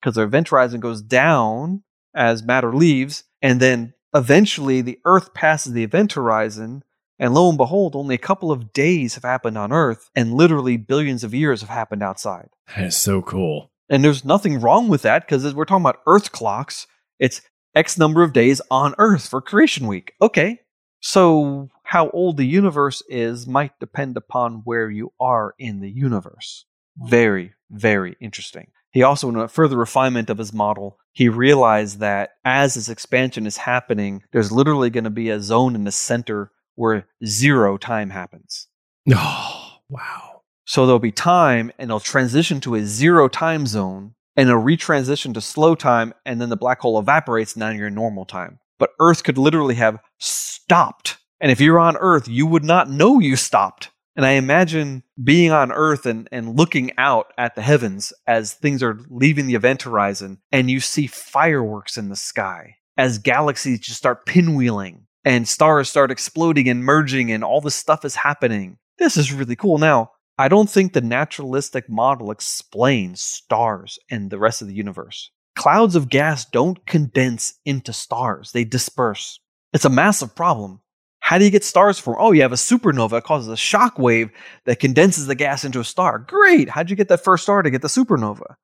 because the event horizon goes down as matter leaves, and then eventually the Earth passes the event horizon, and lo and behold, only a couple of days have happened on Earth, and literally billions of years have happened outside. That is so cool. And there's nothing wrong with that, because we're talking about Earth clocks. It's X number of days on Earth for Creation Week. Okay, so how old the universe is might depend upon where you are in the universe. Very, very interesting. He also, in a further refinement of his model, he realized that as this expansion is happening, there's literally going to be a zone in the center where zero time happens. Oh, wow. So there'll be time, and it'll transition to a zero time zone, and it'll retransition to slow time, and then the black hole evaporates, and now you're in normal time. But Earth could literally have stopped. And if you're on Earth, you would not know you stopped. And I imagine being on Earth and, and looking out at the heavens as things are leaving the event horizon, and you see fireworks in the sky as galaxies just start pinwheeling, and stars start exploding and merging, and all this stuff is happening. This is really cool. Now, I don't think the naturalistic model explains stars and the rest of the universe. Clouds of gas don't condense into stars. They disperse. It's a massive problem. How do you get stars formed? Oh, you have a supernova that causes a shock wave that condenses the gas into a star. Great. How'd you get that first star to get the supernova?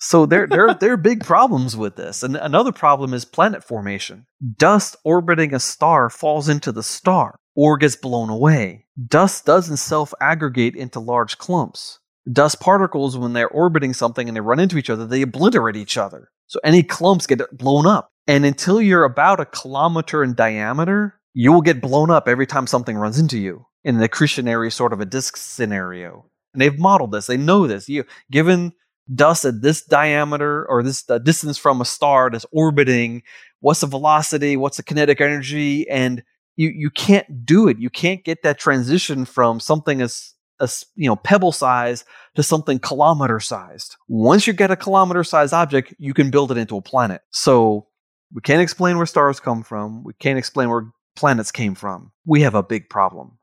So there, there, there are big problems with this. And another problem is planet formation. Dust orbiting a star falls into the star or gets blown away. Dust doesn't self-aggregate into large clumps. Dust particles, when they're orbiting something and they run into each other, they obliterate each other. So any clumps get blown up. And until you're about a kilometer in diameter, you will get blown up every time something runs into you in an accretionary sort of a disk scenario. And they've modeled this. They know this. You, given dust at this diameter or this uh, distance from a star that's orbiting, what's the velocity? What's the kinetic energy? And you you can't do it. You can't get that transition from something as, as you know pebble size to something kilometer sized. Once you get a kilometer sized object, you can build it into a planet. So we can't explain where stars come from. We can't explain where planets came from. We have a big problem.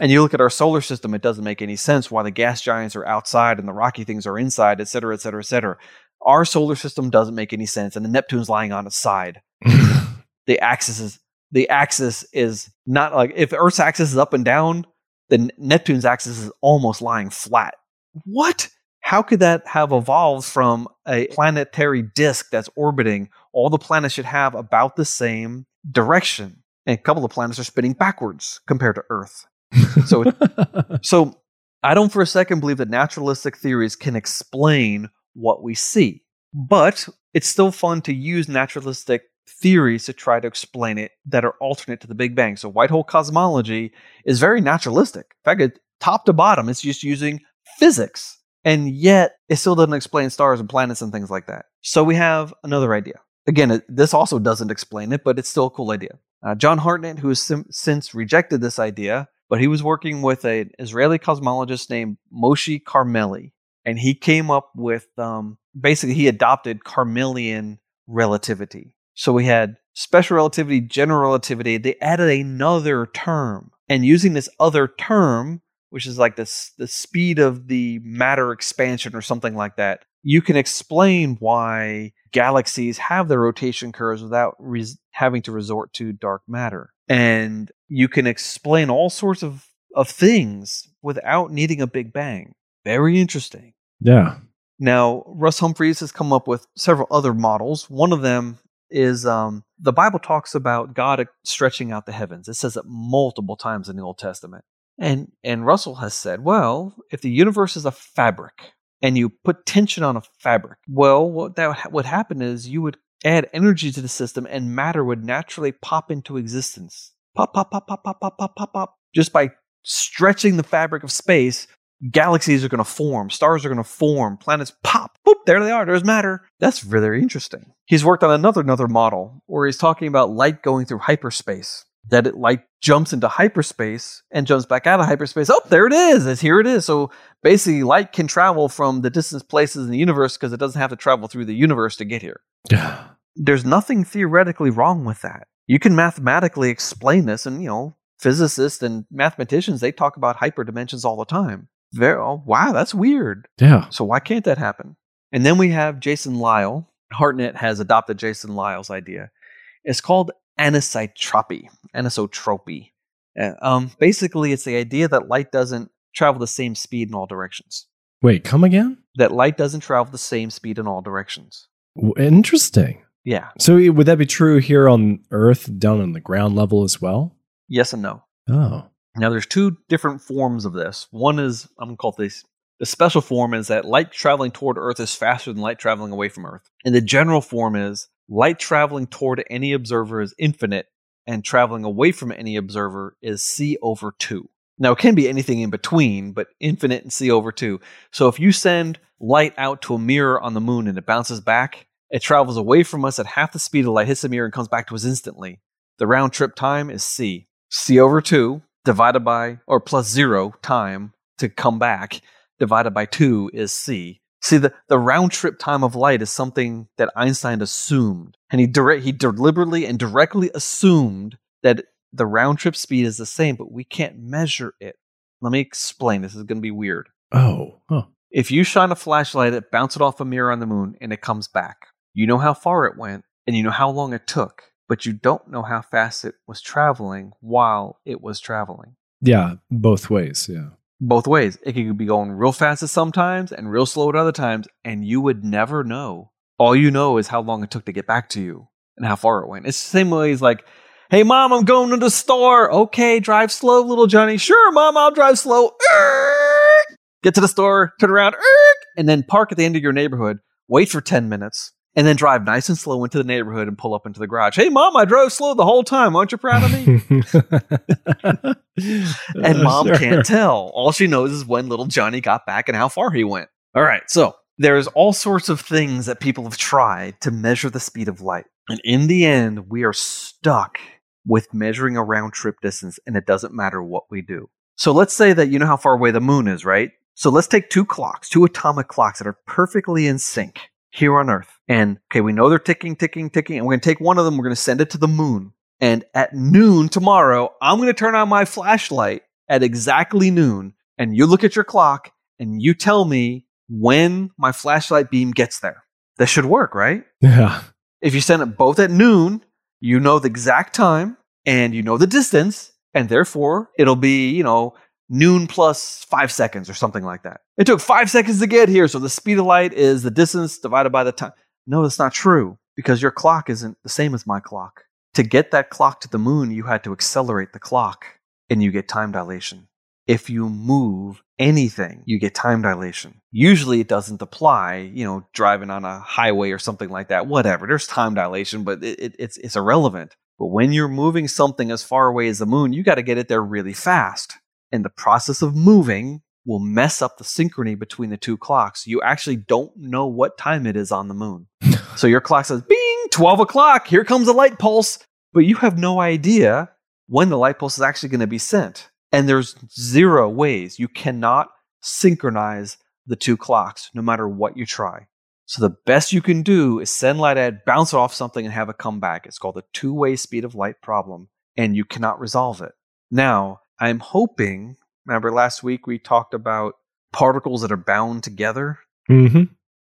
And you look at our solar system, it doesn't make any sense why the gas giants are outside and the rocky things are inside, et cetera, et cetera, et cetera. Our solar system doesn't make any sense, and the Neptune's lying on its side. The axis is the axis is not like if Earth's axis is up and down, then Neptune's axis is almost lying flat. What? How could that have evolved from a planetary disk that's orbiting? All the planets should have about the same direction. And a couple of planets are spinning backwards compared to Earth. So, it, so I don't for a second believe that naturalistic theories can explain what we see. But it's still fun to use naturalistic theories to try to explain it that are alternate to the Big Bang. So white hole cosmology is very naturalistic. In fact, it, top to bottom, it's just using physics. And yet, it still doesn't explain stars and planets and things like that. So we have another idea. Again, it, this also doesn't explain it, but it's still a cool idea. Uh, John Hartnett, who has sim- since rejected this idea, but he was working with an Israeli cosmologist named Moshe Carmeli, and he came up with, um, basically he adopted Carmelian relativity. So we had special relativity, general relativity, they added another term. And using this other term, which is like this, the speed of the matter expansion or something like that, you can explain why galaxies have their rotation curves without res- having to resort to dark matter. And you can explain all sorts of, of things without needing a Big Bang. Very interesting. Yeah. Now, Russ Humphreys has come up with several other models. One of them is um, the Bible talks about God stretching out the heavens. It says it multiple times in the Old Testament. And, and Russell has said, well, if the universe is a fabric, and you put tension on a fabric, well, what that would happen is you would add energy to the system and matter would naturally pop into existence. Pop, pop, pop, pop, pop, pop, pop, pop, pop. Just by stretching the fabric of space, galaxies are going to form, stars are going to form, planets pop, boop, there they are, there's matter. That's really interesting. He's worked on another, another model where he's talking about light going through hyperspace. That it, light jumps into hyperspace and jumps back out of hyperspace. Oh, there it is. It's, here it is. So basically, light can travel from the distant places in the universe because it doesn't have to travel through the universe to get here. There's nothing theoretically wrong with that. You can mathematically explain this. And, you know, physicists and mathematicians, they talk about hyperdimensions all the time. They're, oh, wow, that's weird. Yeah. So why can't that happen? And then we have Jason Lisle. Hartnett has adopted Jason Lisle's idea. It's called anisotropy. Anisotropy. Um, basically, it's the idea that light doesn't travel the same speed in all directions. Wait, come again? That light doesn't travel the same speed in all directions. Interesting. Yeah. So would that be true here on Earth, down on the ground level as well? Yes and no. Oh. Now, there's two different forms of this. One is, I'm going to call this, the special form is that light traveling toward Earth is faster than light traveling away from Earth. And the general form is light traveling toward any observer is infinite, and traveling away from any observer is C over two. Now, it can be anything in between, but infinite and C over two. So if you send light out to a mirror on the moon and it bounces back, it travels away from us at half the speed of light, hits the mirror, and comes back to us instantly. The round trip time is C. C over two divided by, or plus zero time to come back, divided by two is C. See, the, the round-trip time of light is something that Einstein assumed. And he dire- he deliberately and directly assumed that the round-trip speed is the same, but we can't measure it. Let me explain. This is going to be weird. Oh. Huh. If you shine a flashlight, it bounces off a mirror on the moon, and it comes back. You know how far it went, and you know how long it took, but you don't know how fast it was traveling while it was traveling. Yeah, both ways, yeah. Both ways. It could be going real fast at some times and real slow at other times, and you would never know. All you know is how long it took to get back to you and how far it went. It's the same way as like, hey, Mom, I'm going to the store. Okay, drive slow, little Johnny. Sure, Mom, I'll drive slow. Get to the store, turn around, and then park at the end of your neighborhood. Wait for ten minutes. and then drive nice and slow into the neighborhood and pull up into the garage. Hey, Mom, I drove slow the whole time. Aren't you proud of me? And Mom sure. can't tell. All she knows is when little Johnny got back and how far he went. All right. So there's all sorts of things that people have tried to measure the speed of light. And in the end, we are stuck with measuring a round trip distance, and it doesn't matter what we do. So let's say that you know how far away the moon is, right? So let's take two clocks, two atomic clocks that are perfectly in sync here on Earth. And, okay, we know they're ticking, ticking, ticking, and we're going to take one of them, we're going to send it to the moon. And at noon tomorrow, I'm going to turn on my flashlight at exactly noon, and you look at your clock, and you tell me when my flashlight beam gets there. That should work, right? Yeah. If you send it both at noon, you know the exact time, and you know the distance, and therefore, it'll be, you know, noon plus five seconds or something like that. It took five seconds to get here, so the speed of light is the distance divided by the time. No, that's not true, because your clock isn't the same as my clock. To get that clock to the moon, you had to accelerate the clock, and you get time dilation. If you move anything, you get time dilation. Usually it doesn't apply, you know, driving on a highway or something like that, whatever. There's time dilation, but it, it, it's, it's irrelevant. But when you're moving something as far away as the moon, you got to get it there really fast. And the process of moving will mess up the synchrony between the two clocks. You actually don't know what time it is on the moon. So your clock says, bing, twelve o'clock, here comes a light pulse. But you have no idea when the light pulse is actually going to be sent. And there's zero ways. You cannot synchronize the two clocks, no matter what you try. So the best you can do is send light at, bounce it off something, and have it come back. It's called the two-way speed of light problem, and you cannot resolve it. Now, I'm hoping, remember last week we talked about particles that are bound together, mm-hmm.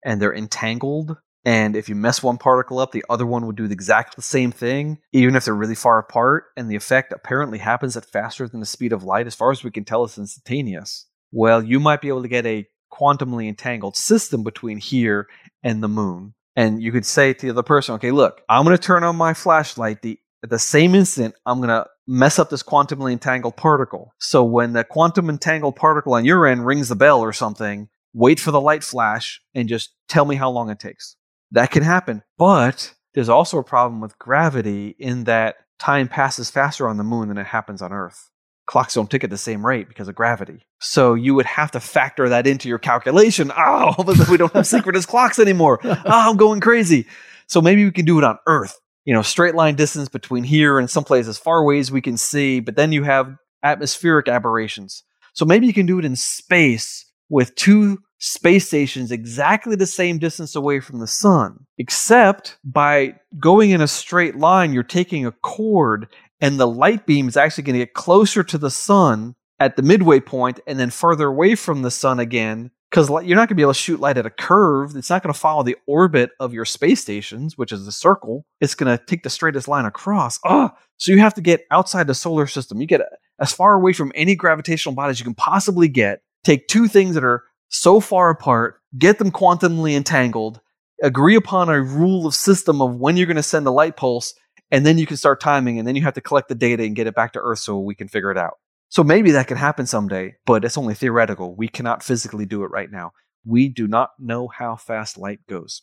and they're entangled, and if you mess one particle up, the other one would do the exact same thing, even if they're really far apart, and the effect apparently happens at faster than the speed of light. As far as we can tell, it's instantaneous. Well, you might be able to get a quantumly entangled system between here and the moon. And you could say to the other person, okay, look, I'm going to turn on my flashlight. The, at the same instant, I'm going to mess up this quantumly entangled particle. So when the quantum entangled particle on your end rings the bell or something, wait for the light flash and just tell me how long it takes. That can happen. But there's also a problem with gravity in that time passes faster on the moon than it happens on Earth. Clocks don't tick at the same rate because of gravity. So you would have to factor that into your calculation. Oh, but we don't have synchronous clocks anymore. Oh, I'm going crazy. So maybe we can do it on Earth. You know, straight line distance between here and someplace as far away as we can see. But then you have atmospheric aberrations. So maybe you can do it in space with two space stations exactly the same distance away from the sun. Except by going in a straight line, you're taking a chord, and the light beam is actually going to get closer to the sun at the midway point and then further away from the sun again, because you're not going to be able to shoot light at a curve. It's not going to follow the orbit of your space stations, which is the circle. It's going to take the straightest line across. Oh, so you have to get outside the solar system. You get as far away from any gravitational body as you can possibly get. Take two things that are so far apart, get them quantumly entangled, agree upon a rule of system of when you're going to send the light pulse, and then you can start timing, and then you have to collect the data and get it back to Earth so we can figure it out. So maybe that can happen someday, but it's only theoretical. We cannot physically do it right now. We do not know how fast light goes.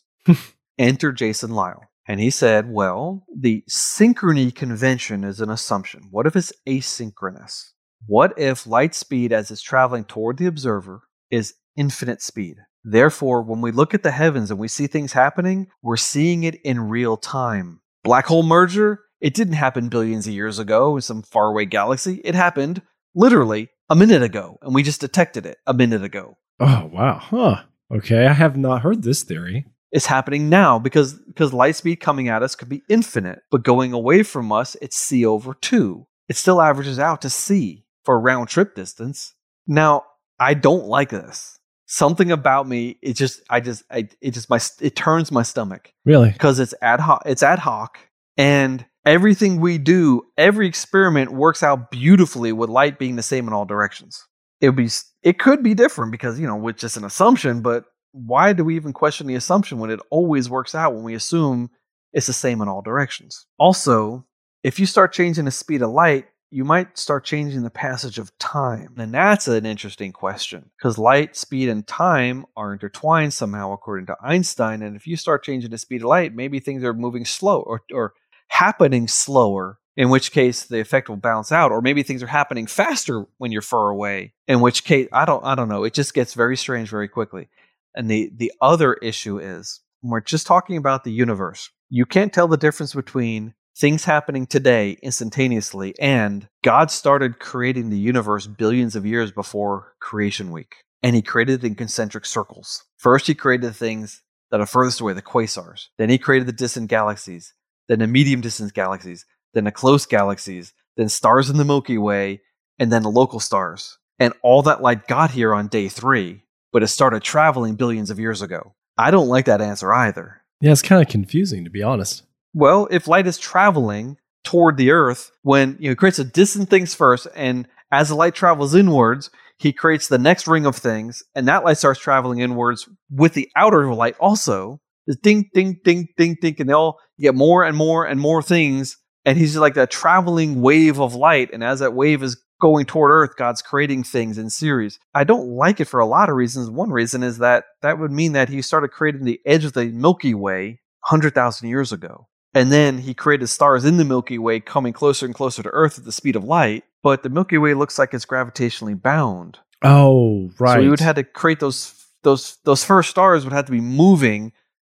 Enter Jason Lisle. And he said, well, the synchrony convention is an assumption. What if it's asynchronous? What if light speed as it's traveling toward the observer is infinite speed? Therefore, when we look at the heavens and we see things happening, we're seeing it in real time. Black hole merger, it didn't happen billions of years ago in some faraway galaxy. It happened literally a minute ago, and we just detected it a minute ago. Oh, wow. Huh. Okay, I have not heard this theory. It's happening now because, because light speed coming at us could be infinite, but going away from us, it's C over two. It still averages out to C for round trip distance. Now, I don't like this. Something about me, it just, I just, I, it just, my, it turns my stomach. Really? Because it's ad hoc, it's ad hoc, and everything we do, every experiment works out beautifully with light being the same in all directions. It would be, it could be different because, you know, with just an assumption, but why do we even question the assumption when it always works out when we assume it's the same in all directions? Also, if you start changing the speed of light, you might start changing the passage of time. And that's an interesting question, because light, speed, and time are intertwined somehow, according to Einstein. And if you start changing the speed of light, maybe things are moving slow or, or happening slower, in which case the effect will bounce out. Or maybe things are happening faster when you're far away, in which case, I don't, I don't know. It just gets very strange very quickly. And the, the other issue is, when we're just talking about the universe, you can't tell the difference between things happening today instantaneously and God started creating the universe billions of years before creation week. And he created it in concentric circles. First, he created the things that are furthest away, the quasars. Then he created the distant galaxies, then the medium distance galaxies, then the close galaxies, then stars in the Milky Way, and then the local stars. And all that light got here on day three, but it started traveling billions of years ago. I don't like that answer either. Yeah, it's kind of confusing, to be honest. Well, if light is traveling toward the Earth, when you know, creates a distant things first, and as the light travels inwards, he creates the next ring of things, and that light starts traveling inwards with the outer light also. It's ding, ding, ding, ding, ding, and they all get more and more and more things, and he's just like that traveling wave of light, and as that wave is going toward Earth, God's creating things in series. I don't like it for a lot of reasons. One reason is that that would mean that he started creating the edge of the Milky Way one hundred thousand years ago. And then he created stars in the Milky Way coming closer and closer to Earth at the speed of light. But the Milky Way looks like it's gravitationally bound. Oh, right. So we would have to create those those those first stars would have to be moving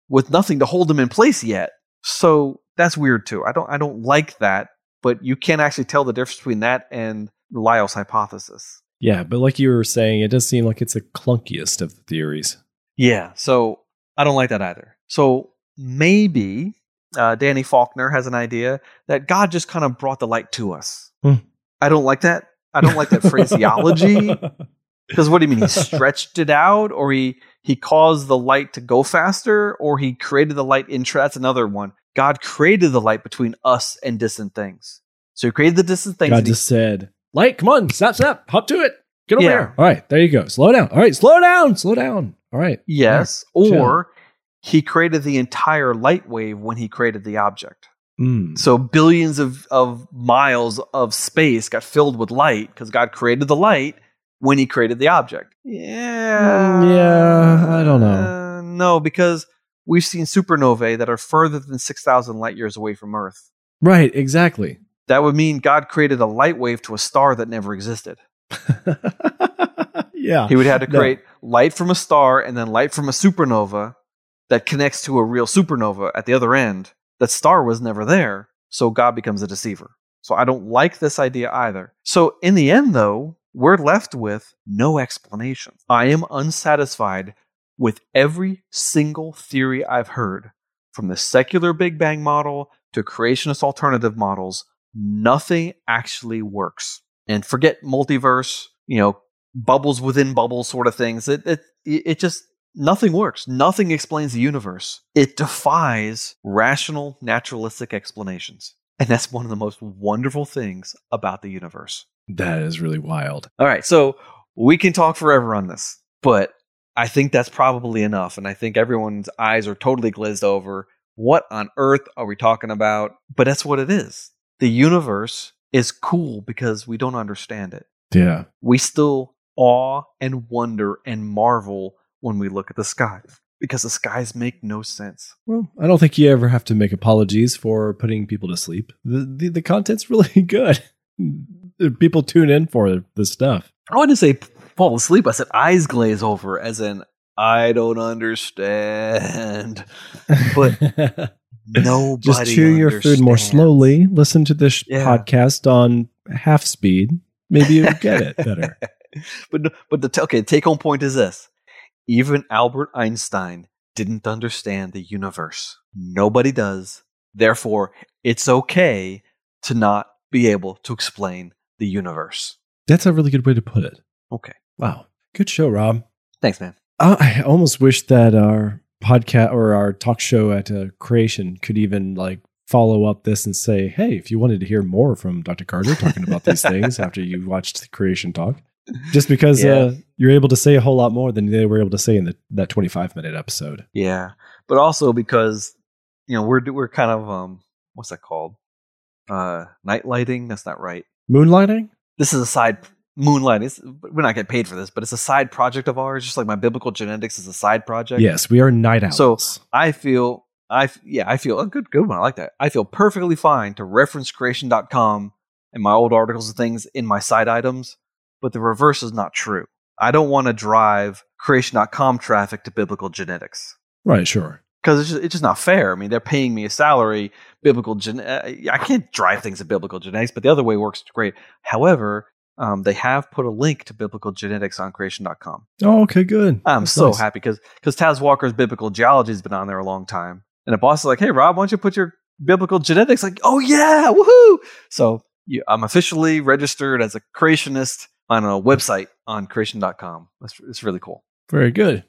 with nothing to hold them in place yet. So that's weird too. I don't I don't like that. But you can't actually tell the difference between that and Lyell's hypothesis. Yeah, but like you were saying, it does seem like it's the clunkiest of the theories. Yeah, so I don't like that either. So maybe Uh, Danny Faulkner has an idea that God just kind of brought the light to us. Hmm. I don't like that. I don't like that phraseology. Because what do you mean? He stretched it out, or he he caused the light to go faster, or he created the light in tra- That's another one. God created the light between us and distant things. So he created the distant things. God just he- said, light, come on, snap, snap, hop to it. Get over yeah. here. All right, there you go. Slow down. All right, slow down, slow down. All right. Yes, all right, or... Chill. He created the entire light wave when he created the object. Mm. So billions of, of miles of space got filled with light because God created the light when he created the object. Yeah. Mm, yeah, I don't know. Uh, no, because we've seen supernovae that are further than six thousand light years away from Earth. Right, exactly. That would mean God created a light wave to a star that never existed. Yeah. He would have to create no. light from a star and then light from a supernova that connects to a real supernova at the other end. That star was never there, so God becomes a deceiver. So I don't like this idea either. So in the end, though, we're left with no explanation. I am unsatisfied with every single theory I've heard, from the secular Big Bang model to creationist alternative models. Nothing actually works. And forget multiverse, you know, bubbles within bubbles sort of things. It it it just... Nothing works. Nothing explains the universe. It defies rational, naturalistic explanations. And that's one of the most wonderful things about the universe. That is really wild. All right. So we can talk forever on this, but I think that's probably enough. And I think everyone's eyes are totally glazed over. What on earth are we talking about? But that's what it is. The universe is cool because we don't understand it. Yeah. We still awe and wonder and marvel when we look at the sky, because the skies make no sense. Well, I don't think you ever have to make apologies for putting people to sleep. The the, the content's really good. People tune in for this stuff. I wouldn't say fall asleep. I said eyes glaze over, as in I don't understand. But nobody just chew understands. Your food more slowly. Listen to this yeah. podcast on half speed. Maybe you'll get it better. But but the okay take home point is this. Even Albert Einstein didn't understand the universe. Nobody does. Therefore, it's okay to not be able to explain the universe. That's a really good way to put it. Okay. Wow. Good show, Rob. Thanks, man. I almost wish that our podcast or our talk show at uh, Creation could even like follow up this and say, hey, if you wanted to hear more from Doctor Carter talking about these things after you watched the Creation Talk. Just because yeah. uh, you're able to say a whole lot more than they were able to say in the, that twenty-five minute episode. Yeah, but also because you know we're we're kind of um what's that called? Uh, night lighting. That's not right. Moonlighting? This is a side moonlighting. It's, we're not getting paid for this, but it's a side project of ours, just like my biblical genetics is a side project. Yes, we are night owls. So I feel, I yeah, I feel a good good one. I like that. I feel perfectly fine to reference creation dot com and my old articles and things in my side items, but the reverse is not true. I don't want to drive creation dot com traffic to biblical genetics. Right, sure. Because it's just, it's just not fair. I mean, they're paying me a salary. Biblical gen- I can't drive things to biblical genetics, but the other way works great. However, um, they have put a link to biblical genetics on creation dot com. Oh, okay, good. I'm That's so nice. happy because Taz Walker's biblical geology has been on there a long time. And the boss is like, hey, Rob, why don't you put your biblical genetics? Like, oh, yeah, woohoo. So yeah, I'm officially registered as a creationist on a website on creation dot com. That's, it's really cool. Very good.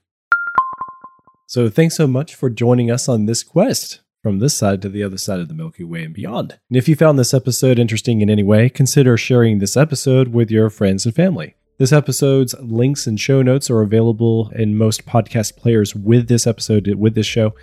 So thanks so much for joining us on this quest from this side to the other side of the Milky Way and beyond. And if you found this episode interesting in any way, consider sharing this episode with your friends and family. This episode's links and show notes are available in most podcast players with this episode, with this show,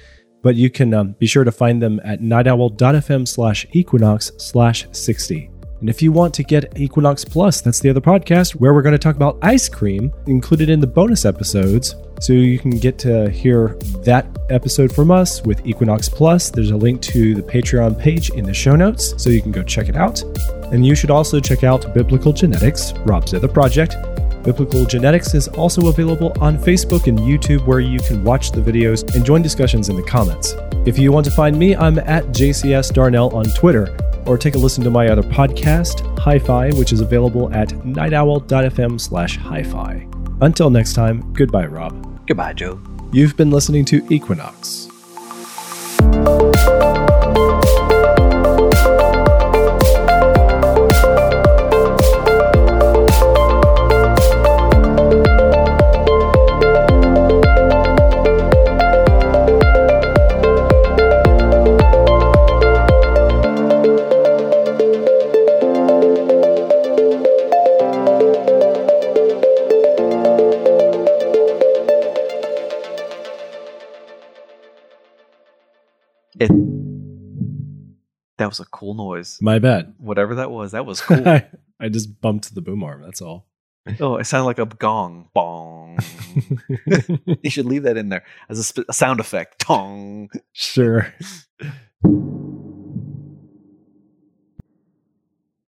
but you can um, be sure to find them at night owl dot f m slash equinox slash sixty. And if you want to get Equinox Plus, that's the other podcast where we're going to talk about ice cream included in the bonus episodes. So you can get to hear that episode from us with Equinox Plus. There's a link to the Patreon page in the show notes, so you can go check it out. And you should also check out Biblical Genetics, Rob's other project. Biblical Genetics is also available on Facebook and YouTube, where you can watch the videos and join discussions in the comments. If you want to find me, I'm at J C S Darnell on Twitter. Or take a listen to my other podcast, Hi-Fi, which is available at night owl dot f m slash hi-fi. Until next time, goodbye, Rob. Goodbye, Joe. You've been listening to Equinox. It, that was a cool noise. My bad. Whatever that was, that was cool. I just bumped the boom arm, that's all. Oh, it sounded like a gong. Bong. You should leave that in there as a, sp- a sound effect. Tong. Sure.